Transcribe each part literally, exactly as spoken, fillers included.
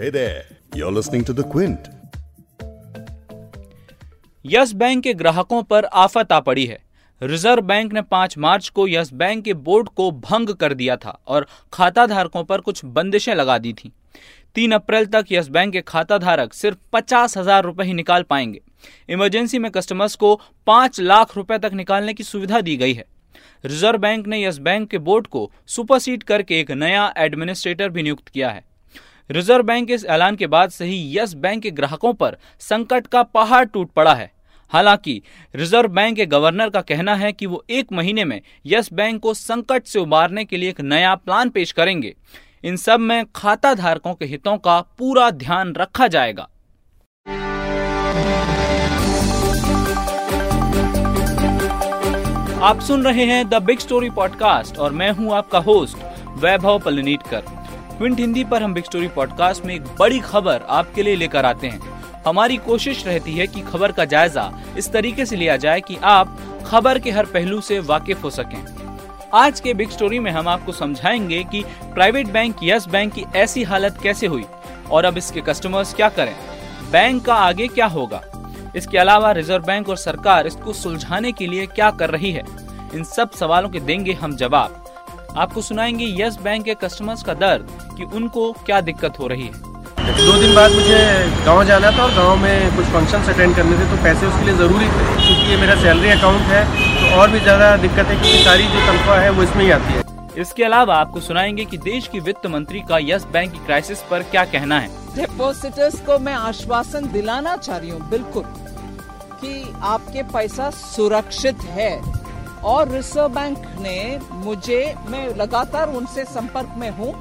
Hey there, you're listening to the Quint. Yes bank के ग्राहकों पर आफत आ पड़ी है। रिजर्व बैंक ने पाँच मार्च को यस बैंक के बोर्ड को भंग कर दिया था और खाता धारकों पर कुछ बंदिशें लगा दी थी। तीन अप्रैल तक यस बैंक के खाता धारक सिर्फ पचास हजार रुपए ही निकाल पाएंगे। इमरजेंसी में कस्टमर्स को पाँच लाख रुपए तक निकालने की सुविधा दी गई है। रिजर्व बैंक ने यस बैंक के बोर्ड को सुपरसीड करके एक नया एडमिनिस्ट्रेटर भी नियुक्त किया है। रिजर्व बैंक के इस ऐलान के बाद से ही यस बैंक के ग्राहकों पर संकट का पहाड़ टूट पड़ा है। हालांकि रिजर्व बैंक के गवर्नर का कहना है कि वो एक महीने में यस बैंक को संकट से उबारने के लिए एक नया प्लान पेश करेंगे। इन सब में खाता धारकों के हितों का पूरा ध्यान रखा जाएगा। आप सुन रहे हैं द बिग स्टोरी पॉडकास्ट और मैं हूं आपका होस्ट वैभव पलनीटकर। क्विंट हिंदी पर हम बिग स्टोरी पॉडकास्ट में एक बड़ी खबर आपके लिए लेकर आते हैं। हमारी कोशिश रहती है कि खबर का जायजा इस तरीके से लिया जाए कि आप खबर के हर पहलू से वाकिफ हो सकें। आज के बिग स्टोरी में हम आपको समझाएंगे कि प्राइवेट बैंक यस बैंक की ऐसी हालत कैसे हुई और अब इसके कस्टमर्स क्या करें, बैंक का आगे क्या होगा। इसके अलावा रिजर्व बैंक और सरकार इसको सुलझाने के लिए क्या कर रही है, इन सब सवालों के देंगे हम जवाब। आपको सुनाएंगे यस बैंक के कस्टमर्स का दर्द कि उनको क्या दिक्कत हो रही है। दो दिन बाद मुझे गांव जाना था और गांव में कुछ फंक्शंस अटेंड करने थे, तो पैसे उसके लिए ज़रूरी थे। क्योंकि ये मेरा सैलरी अकाउंट है तो और भी ज़्यादा दिक्कत है क्योंकि सारी जो तनख्वाह है वो इसमें ही आती है। इसके अलावा आपको सुनाएंगे कि देश की वित्त मंत्री का यस बैंक की क्राइसिस पर क्या कहना है। डिपॉजिटर्स को मैं आश्वासन दिलाना चाह रही हूँ बिल्कुल कि आपके पैसा सुरक्षित है, और रिजर्व बैंक ने मुझे मैं लगातार उनसे संपर्क में हूँ।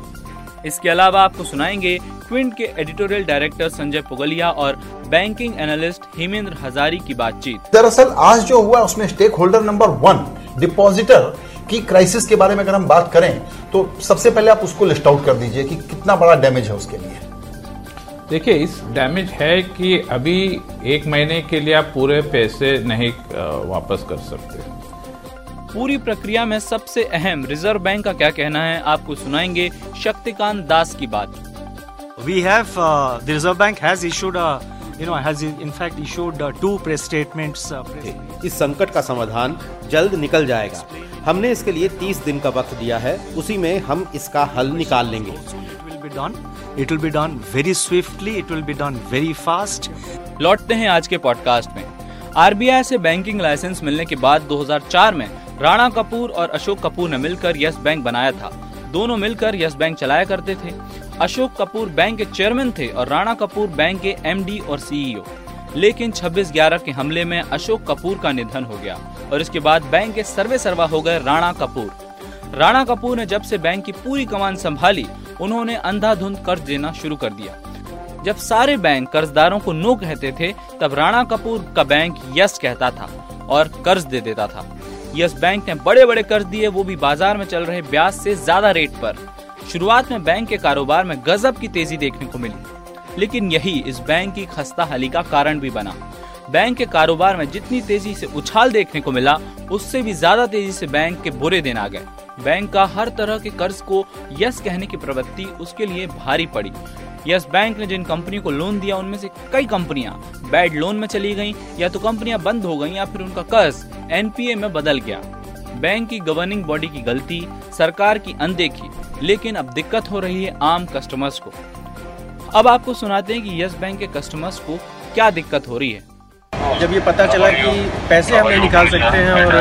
इसके अलावा आपको सुनाएंगे क्विंट के एडिटोरियल डायरेक्टर संजय पुगलिया और बैंकिंग एनालिस्ट हिमेंद्र हजारी की बातचीत। दरअसल आज जो हुआ उसमें stakeholder number one depositor की क्राइसिस के बारे में अगर हम बात करें तो सबसे पहले आप उसको लिस्ट आउट कर दीजिए कि कितना बड़ा डैमेज है उसके लिए। देखिए, इस डैमेज है कि अभी एक महीने के लिए आप पूरे पैसे नहीं वापस कर सकते। पूरी प्रक्रिया में सबसे अहम रिजर्व बैंक का क्या कहना है आपको सुनाएंगे शक्तिकांत दास की बात। We have uh, the Reserve Bank has issued a, you know, has in fact issued uh, two press statements. Uh, press... इस संकट का समाधान जल्द निकल जाएगा। हमने इसके लिए तीस दिन का वक्त दिया है, उसी में हम इसका हल निकाल लेंगे। It will be done. It will be done very swiftly. It will be done very fast. लौटते हैं आज के पॉडकास्ट में। आरबीआई से बैंकिंग लाइसेंस मिलने के बाद दो हज़ार चार में राणा कपूर और अशोक कपूर ने मिलकर यस बैंक बनाया था। दोनों मिलकर यस बैंक चलाया करते थे। अशोक कपूर बैंक के चेयरमैन थे और राणा कपूर बैंक के एमडी और सीईओ। लेकिन छब्बीस ग्यारह के हमले में अशोक कपूर का निधन हो गया और इसके बाद बैंक के सर्वे सर्वा हो गए राणा कपूर। राणा कपूर ने जब से बैंक की पूरी कमान संभाली, उन्होंने अंधाधुंध कर्ज देना शुरू कर दिया। जब सारे बैंक कर्जदारों को नो कहते थे, तब राणा कपूर का बैंक यस कहता था और कर्ज दे देता था। यस बैंक ने बड़े बड़े कर्ज दिए, वो भी बाजार में चल रहे ब्याज से ज्यादा रेट पर। शुरुआत में बैंक के कारोबार में गजब की तेजी देखने को मिली, लेकिन यही इस बैंक की खस्ता हाली का कारण भी बना। बैंक के कारोबार में जितनी तेजी से उछाल देखने को मिला, उससे भी ज्यादा तेजी से बैंक के बुरे दिन आ गए। बैंक का हर तरह के कर्ज को यस कहने की प्रवृत्ति उसके लिए भारी पड़ी। यस बैंक ने जिन कंपनियों को लोन दिया, उनमें से कई कंपनियां बैड लोन में चली गईं, या तो कंपनियां बंद हो गईं या फिर उनका कर्ज एनपीए में बदल गया। बैंक की गवर्निंग बॉडी की गलती, सरकार की अनदेखी, लेकिन अब दिक्कत हो रही है आम कस्टमर्स को। अब आपको सुनाते हैं कि यस बैंक के कस्टमर्स को क्या दिक्कत हो रही है। जब ये पता चला कि पैसे हम नहीं निकाल सकते हैं और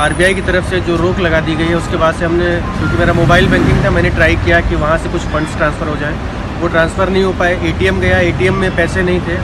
आरबीआई की तरफ से जो रोक लगा दी गई है, उसके बाद से हमने, क्योंकि मेरा मोबाइल बैंकिंग था, मैंने ट्राई किया कि वहाँ से कुछ फंड्स ट्रांसफ़र हो जाए। वो ट्रांसफ़र नहीं हो पाए। एटीएम गया, एटीएम में पैसे नहीं थे।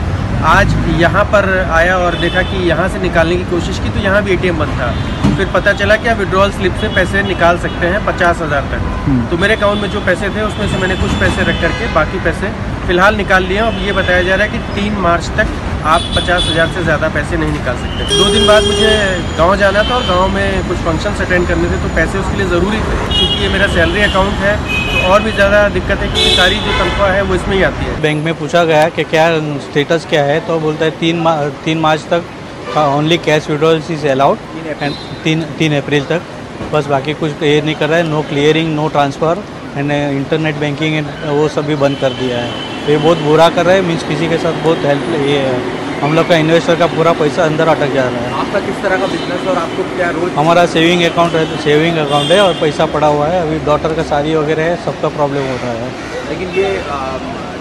आज यहाँ पर आया और देखा कि यहाँ से निकालने की कोशिश की तो यहाँ भी एटीएम बंद था। फिर पता चला कि आप विड्रॉल स्लिप से पैसे निकाल सकते हैं पचास हज़ार तक। तो मेरे अकाउंट में जो पैसे थे उसमें से मैंने कुछ पैसे रख करके बाकी पैसे फ़िलहाल निकाल लिए। अब ये बताया जा रहा है कि तीन मार्च तक आप पचास हज़ार से ज़्यादा पैसे नहीं निकाल सकते। दो दिन बाद मुझे गाँव जाना था और गाँव में कुछ फंक्शंस अटेंड करने थे, तो पैसे उसके लिए ज़रूरी थे। क्योंकि ये मेरा सैलरी अकाउंट है तो और भी ज़्यादा दिक्कत है कि सारी जो तनख्वाह है वो इसमें ही आती है। बैंक में पूछा गया कि क्या स्टेटस क्या है, तो बोलता है तीन मा, तीन मार्च तक only cash withdrawal is allowed and तीन तीन अप्रैल तक बस, बाकी कुछ क्लियर नहीं कर रहा है। No clearing, no transfer and internet banking वो सब भी बंद कर दिया है। ये बहुत बुरा कर रहा है, मीन्स किसी के साथ बहुत हेल्प ये हम लोग का इन्वेस्टर का पूरा पैसा अंदर अटक जा रहा है। आपका किस तरह का बिजनेस और आपको क्या रोल? हमारा सेविंग अकाउंट है, सेविंग अकाउंट है और पैसा पड़ा हुआ है। अभी डॉटर का शादी वगैरह है, सबका प्रॉब्लम हो रहा है। लेकिन ये आ,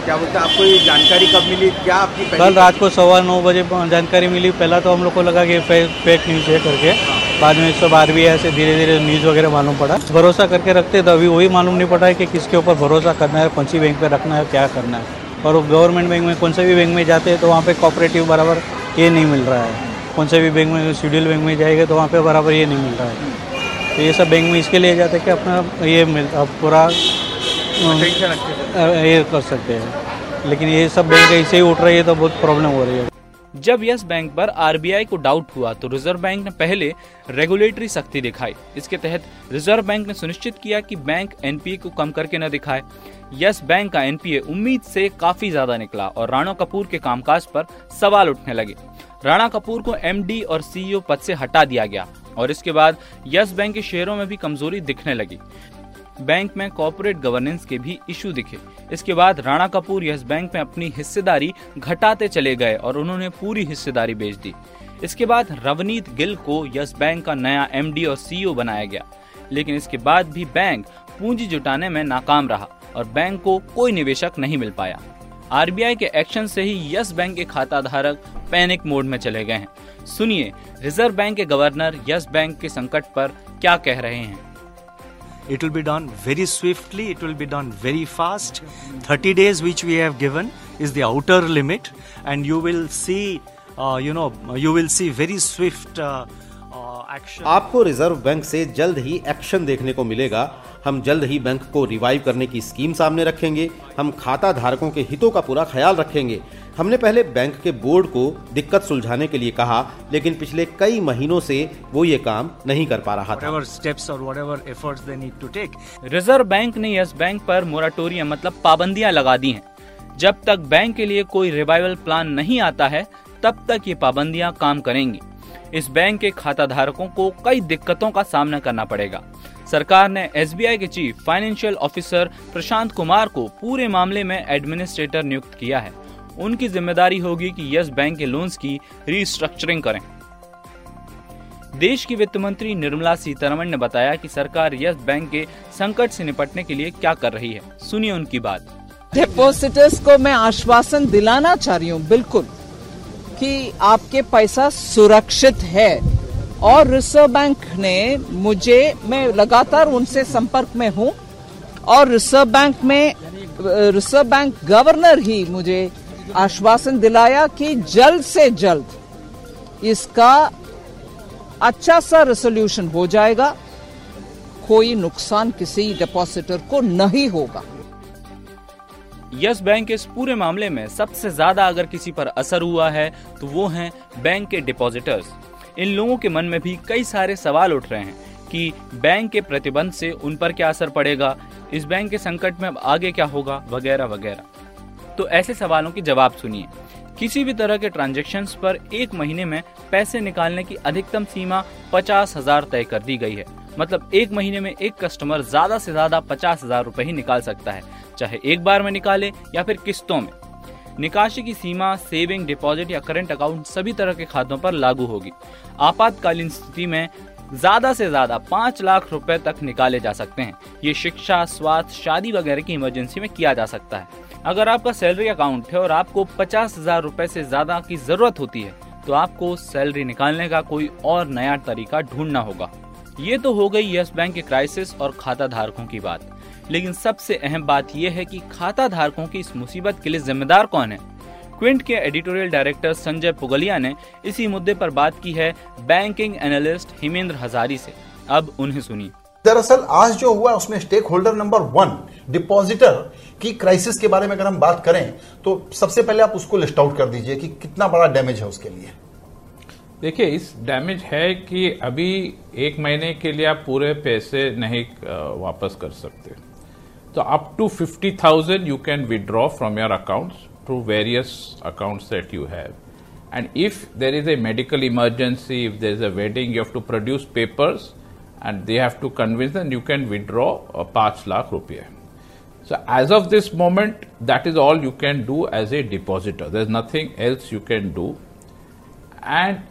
क्या बोलते हैं, आपको ये जानकारी कब मिली? क्या आपकी कल रात को सवा नौ बजे जानकारी मिली। पहला तो हम लोग को लगा कि फेक न्यूज़ है करके, बाद में सब आर बी एल से धीरे धीरे न्यूज़ वगैरह मालूम पड़ा। भरोसा करके रखते तो अभी वही मालूम नहीं पड़ा है कि किसके ऊपर भरोसा करना है, कौन सी बैंक पर रखना है, क्या करना है। और गवर्नमेंट बैंक में कौन से भी बैंक में जाते हैं तो वहाँ पे कॉपरेटिव बराबर ये नहीं मिल रहा है। कौन से भी बैंक में शेड्यूल बैंक में जाएगा तो वहाँ पे बराबर ये नहीं मिल रहा है। तो ये सब बैंक में इसके लिए जाते हैं कि अपना ये मिल पूरा ये कर सकते हैं, लेकिन ये सब बैंक ऐसे ही उठ रही है तो बहुत प्रॉब्लम हो रही है। जब यस बैंक पर आर बी आई को डाउट हुआ तो रिजर्व बैंक ने पहले रेगुलेटरी सख्ती दिखाई। इसके तहत रिजर्व बैंक ने सुनिश्चित किया कि बैंक एन पी ए को कम करके न दिखाए। यस बैंक का एन पी ए उम्मीद से काफी ज्यादा निकला और राणा कपूर के कामकाज पर सवाल उठने लगे। राणा कपूर को एम डी और सी ई ओ पद से हटा दिया गया और इसके बाद यस बैंक के शेयरों में भी कमजोरी दिखने लगी। बैंक में कॉर्पोरेट गवर्नेंस के भी इशू दिखे। इसके बाद राणा कपूर यस बैंक में अपनी हिस्सेदारी घटाते चले गए और उन्होंने पूरी हिस्सेदारी बेच दी। इसके बाद रवनीत गिल को यस बैंक का नया एम डी और सी ई ओ बनाया गया, लेकिन इसके बाद भी बैंक पूंजी जुटाने में नाकाम रहा और बैंक को कोई निवेशक नहीं मिल पाया। आर बी आई के एक्शन से ही यस बैंक के खाता धारक पैनिक मोड में चले गए हैं। सुनिए रिजर्व बैंक के गवर्नर यस बैंक के संकट पर क्या कह रहे हैं। It will be done very swiftly, it will be done very fast. thirty days which we have given is the outer limit and you will see, uh, you know, you will see very swift uh, uh, action. आपको reserve bank से जल्द ही action देखने को मिलेगा। हम जल्द ही bank को revive करने की स्कीम सामने रखेंगे। हम खाता धारकों के हितों का पूरा ख्याल रखेंगे। हमने पहले बैंक के बोर्ड को दिक्कत सुलझाने के लिए कहा, लेकिन पिछले कई महीनों से वो ये काम नहीं कर पा रहा था। स्टेप्स और whatever efforts they need to take. Reserve bank ने यस बैंक पर मोराटोरियम मतलब पाबंदियां लगा दी हैं। जब तक बैंक के लिए कोई रिवाइवल प्लान नहीं आता है तब तक ये पाबंदियां काम करेंगी। इस बैंक के खाता धारकों को कई दिक्कतों का सामना करना पड़ेगा। सरकार ने एस बी आई के chief financial officer Prashant Kumar को पूरे मामले में एडमिनिस्ट्रेटर नियुक्त किया है। उनकी जिम्मेदारी होगी कि यस बैंक के लोन्स की रीस्ट्रक्चरिंग करें। देश की वित्त मंत्री निर्मला सीतारमण ने बताया कि सरकार यस बैंक के संकट से निपटने के लिए क्या कर रही है। सुनिए उनकी बात। डिपॉजिटर्स को मैं आश्वासन दिलाना चाह रही हूँ बिल्कुल कि आपके पैसा सुरक्षित है और रिजर्व बैंक ने मुझे, मैं लगातार उनसे संपर्क में हूँ और रिजर्व बैंक में रिजर्व बैंक गवर्नर ही मुझे आश्वासन दिलाया कि जल्द से जल्द इसका अच्छा सा रेसोल्यूशन हो जाएगा, कोई नुकसान किसी डिपॉजिटर को नहीं होगा। यस बैंक के इस पूरे मामले में सबसे ज्यादा अगर किसी पर असर हुआ है तो वो हैं बैंक के डिपॉजिटर्स। इन लोगों के मन में भी कई सारे सवाल उठ रहे हैं कि बैंक के प्रतिबंध से उन पर क्या असर पड़ेगा, इस बैंक के संकट में अब आगे क्या होगा वगैरह वगैरह। तो ऐसे सवालों के जवाब सुनिए। किसी भी तरह के ट्रांजेक्शन्स पर एक महीने में पैसे निकालने की अधिकतम सीमा पचास हजार तय कर दी गई है। मतलब एक महीने में एक कस्टमर ज्यादा से ज्यादा पचास हजार रुपए ही निकाल सकता है, चाहे एक बार में निकाले या फिर किस्तों में। निकासी की सीमा सेविंग, डिपॉजिट या करंट अकाउंट सभी तरह के खातों पर लागू होगी। आपातकालीन स्थिति में ज्यादा से ज्यादा पाँच लाख रुपए तक निकाले जा सकते हैं। ये शिक्षा, स्वास्थ्य, शादी वगैरह की इमरजेंसी में किया जा सकता है। अगर आपका सैलरी अकाउंट है और आपको पचास हजार रुपए से ज्यादा की जरूरत होती है तो आपको सैलरी निकालने का कोई और नया तरीका ढूंढना होगा। ये तो हो गई यस बैंक के क्राइसिस और खाता धारकों की बात, लेकिन सबसे अहम बात यह है कि खाता धारकों की इस मुसीबत के लिए जिम्मेदार कौन है। क्विंट के एडिटोरियल डायरेक्टर संजय पुगलिया ने इसी मुद्दे पर बात की है बैंकिंग एनालिस्ट हिमेंद्र हजारी से। अब उन्हें सुनिए। दरअसल आज जो हुआ उसमें stakeholder number one depositor की क्राइसिस के बारे में अगर हम बात करें तो सबसे पहले आप उसको लिस्ट आउट कर दीजिए कि कितना बड़ा डैमेज है उसके लिए। देखिए, इस डैमेज है कि अभी एक महीने के लिए आप पूरे पैसे नहीं वापस कर सकते, तो up to fifty thousand you can withdraw from your accounts through various accounts that you have. And if there is a medical emergency, if there is a wedding, you have to produce papers and they have to convince them you can withdraw a पाँच lakh rupiah. So as of this moment, that is all you can do as a depositor. There is nothing else you can do. And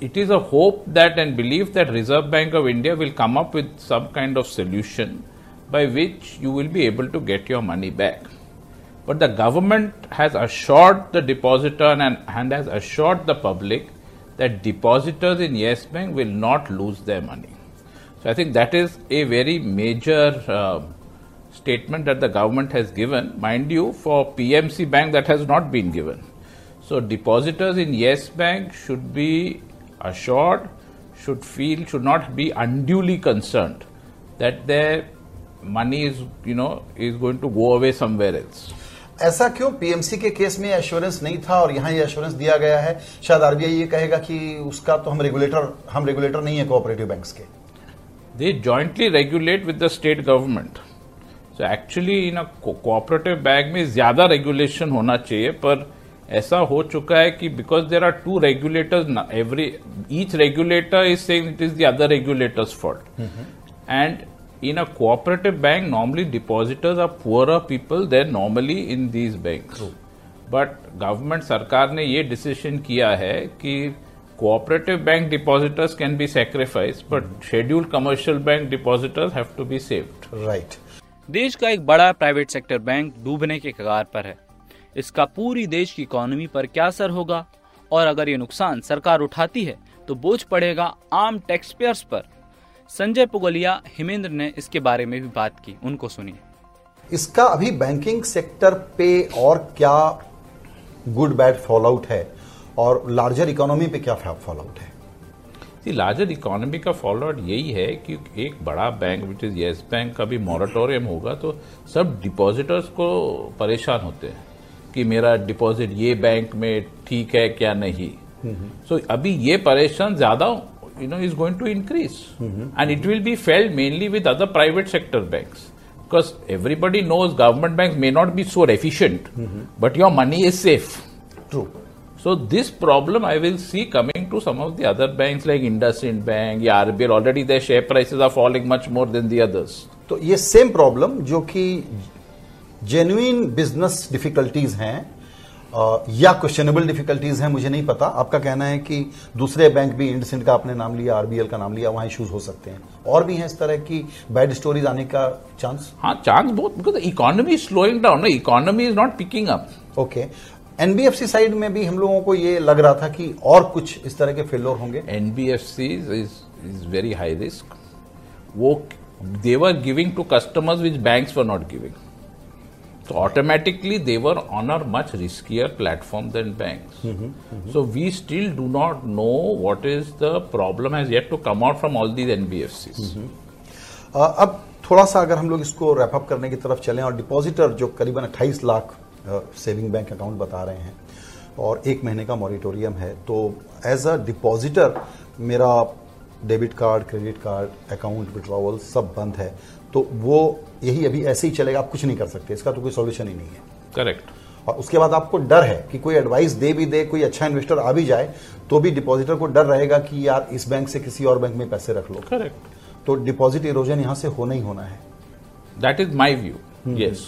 it is a hope that and belief that Reserve Bank of India will come up with some kind of solution by which you will be able to get your money back. But the government has assured the depositor and, and has assured the public that depositors in Yes Bank will not lose their money. So I think that is a very major uh, statement that the government has given. Mind you, for P M C Bank that has not been given. So depositors in Yes Bank should be assured, should feel, should not be unduly concerned that their money is, you know, is going to go away somewhere else. ऐसा क्यों PMC के case में assurance नहीं था और यहाँ ये assurance दिया गया है? शायद आरबीआई ये कहेगा कि उसका तो हम रेगुलेटर हम रेगुलेटर नहीं है कोऑपरेटिव बैंक्स के. They jointly regulate with the state government. So actually in a cooperative bank में ज्यादा regulation होना चाहिए, पर ऐसा हो चुका है कि because there are two regulators, every each regulator is saying it is the other regulator's fault. Mm-hmm. And in a cooperative bank, normally depositors are poorer people than normally in these banks. True. But government, सरकार ने ये decision किया है कि cooperative bank depositors can be sacrificed, but scheduled commercial bank depositors have to be saved. Right. देश का एक बड़ा प्राइवेट सेक्टर बैंक डूबने के कगार पर है. इसका पूरी देश की इकोनॉमी पर क्या असर होगा? और अगर ये नुकसान सरकार उठाती है तो बोझ पड़ेगा आम टैक्सपेयर्स पर. संजय पुगलिया, हिमेंद्र ने इसके बारे में भी बात की, उनको सुनिए. इसका अभी बैंकिंग सेक्टर पे और क्या गुड बैड फॉल आउट है और लार्जर इकोनॉमी पे क्या फॉल आउट है? लार्जर इकोनॉमी का फॉल आउट यही है कि एक बड़ा bank which is Yes Bank का भी मॉरेटोरियम होगा तो सब डिपॉजिटर्स को परेशान होते हैं कि मेरा डिपॉजिट ये बैंक में ठीक है क्या नहीं. सो so, अभी ये परेशान ज्यादा you know, is going to increase. Mm-hmm. And it will be felt mainly with other private sector banks. Because everybody knows government banks may not be so efficient, mm-hmm. but your money is safe. True. So this problem I will see coming to some of the other banks like IndusInd Bank, yeah, R B L. Already their share prices are falling much more than the others. So this same problem, which is genuine business difficulties, hai, या questionable difficulties हैं, मुझे नहीं पता. आपका कहना है कि दूसरे बैंक भी, इंडसइंड का आपने नाम लिया, आरबीएल का नाम लिया, वहां इश्यूज हो सकते हैं और भी हैं इस तरह की बैड स्टोरीज आने का चांस? हाँ, चांस बहुत, because economy is slowing down, economy is not picking up. Okay, NBFC side में भी हम लोगों को ये लग रहा था कि और कुछ इस तरह के फेलोर होंगे. NBFC is very high risk. वो they were giving to customers which banks were not giving. So automatically they were on a much riskier platform than banks. Mm-hmm, mm-hmm. So we still do not know what is the problem has yet to come out from all these N B F Cs. Mm-hmm. uh, अब थोड़ा सा अगर हम लोग इसको wrap up करने की तरफ चलें और डिपॉजिटर जो करीबन अट्ठाईस लाख सेविंग बैंक अकाउंट बता रहे हैं और एक महीने का मॉरिटोरियम है, तो एज अ डिपॉजिटर मेरा debit card, credit card, account withdrawal सब बंद है, तो वो यही अभी ऐसे ही चलेगा, आप कुछ नहीं कर सकते, इसका तो कोई सॉल्यूशन ही नहीं है. करेक्ट. और उसके बाद आपको डर है कि कोई एडवाइस दे भी दे, कोई अच्छा इन्वेस्टर आ भी जाए, तो भी डिपॉजिटर को डर रहेगा कि यार इस बैंक से किसी और बैंक में पैसे रख लो. करेक्ट. तो डिपॉजिट इरोजन यहां से होना ही होना है. That is my view. Yes.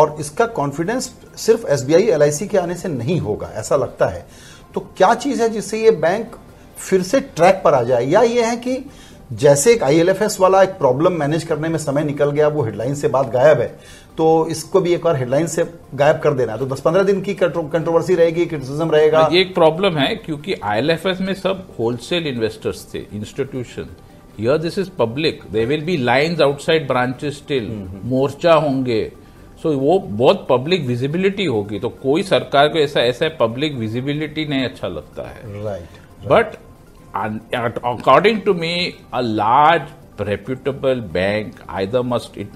और इसका कॉन्फिडेंस सिर्फ एसबीआई, एलआईसी के आने से नहीं होगा ऐसा लगता है. तो क्या चीज है जिससे ये बैंक फिर से ट्रैक पर आ जाए, या ये है कि जैसे एक आईएलएफएस वाला एक प्रॉब्लम मैनेज करने में समय निकल गया, वो हेडलाइन से बात गायब है, तो इसको भी एक बार हेडलाइन से गायब कर देना है, तो दस पंद्रह दिन की कंट्रोवर्सी रहेगी, क्रिटिसिज्म रहेगा. ये एक प्रॉब्लम है क्योंकि आईएलएफएस में सब होलसेल इन्वेस्टर्स थे, institution. Here this is public, there will be lines outside branches still, मोर्चा होंगे, सो so, वो बहुत पब्लिक विजिबिलिटी होगी. तो कोई सरकार को ऐसा ऐसा पब्लिक विजिबिलिटी नहीं अच्छा लगता है. Right. But And according to me, a large reputable bank either must it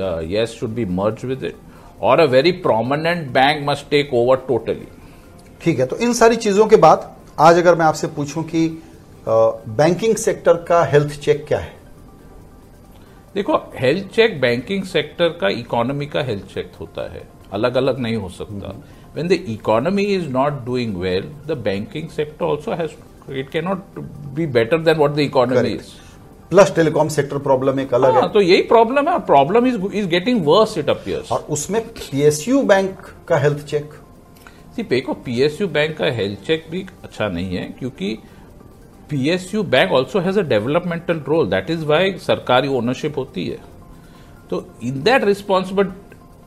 uh, yes should be merged with it, or a very prominent bank must take over totally. ठीक है, तो इन सारी चीजों के बाद आज अगर मैं आपसे पूछूं कि बैंकिंग सेक्टर का हेल्थ चेक क्या है? देखो, हेल्थ चेक बैंकिंग सेक्टर का इकोनॉमी का हेल्थ चेक होता है, अलग अलग नहीं हो सकता. When the economy is not doing well, the banking sector also has, it cannot be better than what the economy Correct. is. Plus telecom sector problem एक अलग है, तो यही प्रॉब्लम है, problem is is getting worse it appears. और उसमें PSU bank का health check, PSU bank का हेल्थ चेक भी अच्छा नहीं है क्योंकि PSU bank also has a developmental role, that is why सरकारी ओनरशिप होती है। तो in that response, but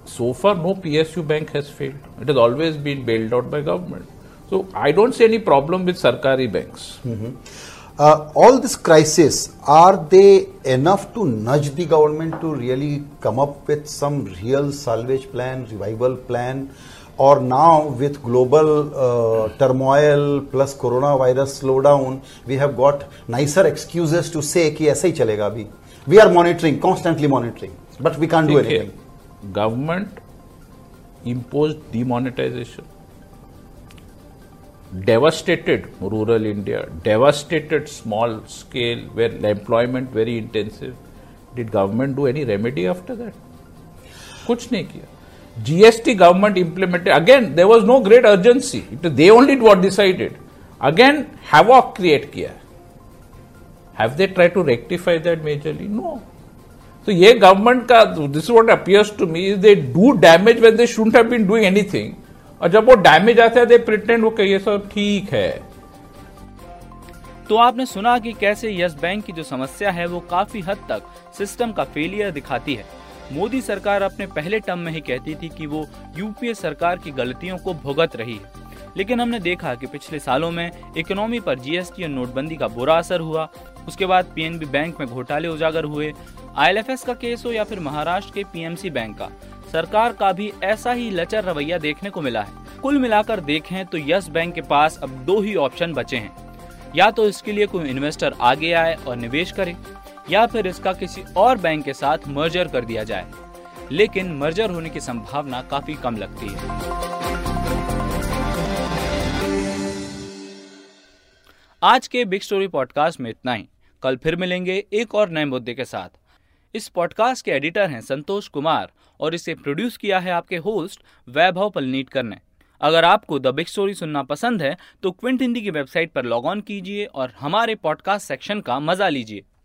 so far no P S U bank has failed. It has always been bailed out by government. So I don't see any problem with Sarkari banks. Mm-hmm. uh, all this crisis, are they enough to nudge the government to really come up with some real salvage plan, revival plan? Or now with global uh, turmoil plus coronavirus slowdown, we have got nicer excuses to say कि ऐसे ही चलेगा अभी. We are monitoring, constantly monitoring, but we can't do anything. Government imposed demonetization, devastated rural India, devastated small scale where employment very intensive. Did government do any remedy after that? Kuch nahi kiya. G S T government implemented, again there was no great urgency. They only did what decided. Again havoc create kiya. Have they tried to rectify that majorly? No. तो ये government का, this what appears to me, they do damage when they shouldn't have been doing anything, और जब वो damage आता है they pretend वो कहिए सब ठीक है। तो आपने सुना कि कैसे यस बैंक की जो समस्या है वो काफी हद तक सिस्टम का फेलियर दिखाती है। मोदी सरकार अपने पहले टर्म में ही कहती थी कि वो यूपीए सरकार की गलतियों को भुगत रही है, लेकिन हमने देखा कि पिछले सालों में इकोनॉमी पर जीएसटी और नोटबंदी का बुरा असर हुआ, उसके बाद पीएनबी बैंक में घोटाले उजागर हुए, आईएलएफएस का केस हो या फिर महाराष्ट्र के पीएमसी बैंक का, सरकार का भी ऐसा ही लचर रवैया देखने को मिला है। कुल मिलाकर देखें तो यस बैंक के पास अब दो ही ऑप्शन बचे हैं, या तो इसके लिए कोई इन्वेस्टर आगे आए और निवेश करे, या फिर इसका किसी और बैंक के साथ मर्जर कर दिया जाए, लेकिन मर्जर होने की संभावना काफी कम लगती है। आज के बिग स्टोरी पॉडकास्ट में इतना ही, कल फिर मिलेंगे एक और नए मुद्दे के साथ। इस पॉडकास्ट के एडिटर हैं संतोष कुमार और इसे प्रोड्यूस किया है आपके होस्ट वैभव पलनीटकर ने। अगर आपको द बिग स्टोरी सुनना पसंद है तो क्विंट हिंदी की वेबसाइट पर लॉग ऑन कीजिए और हमारे पॉडकास्ट सेक्शन का मजा लीजिए।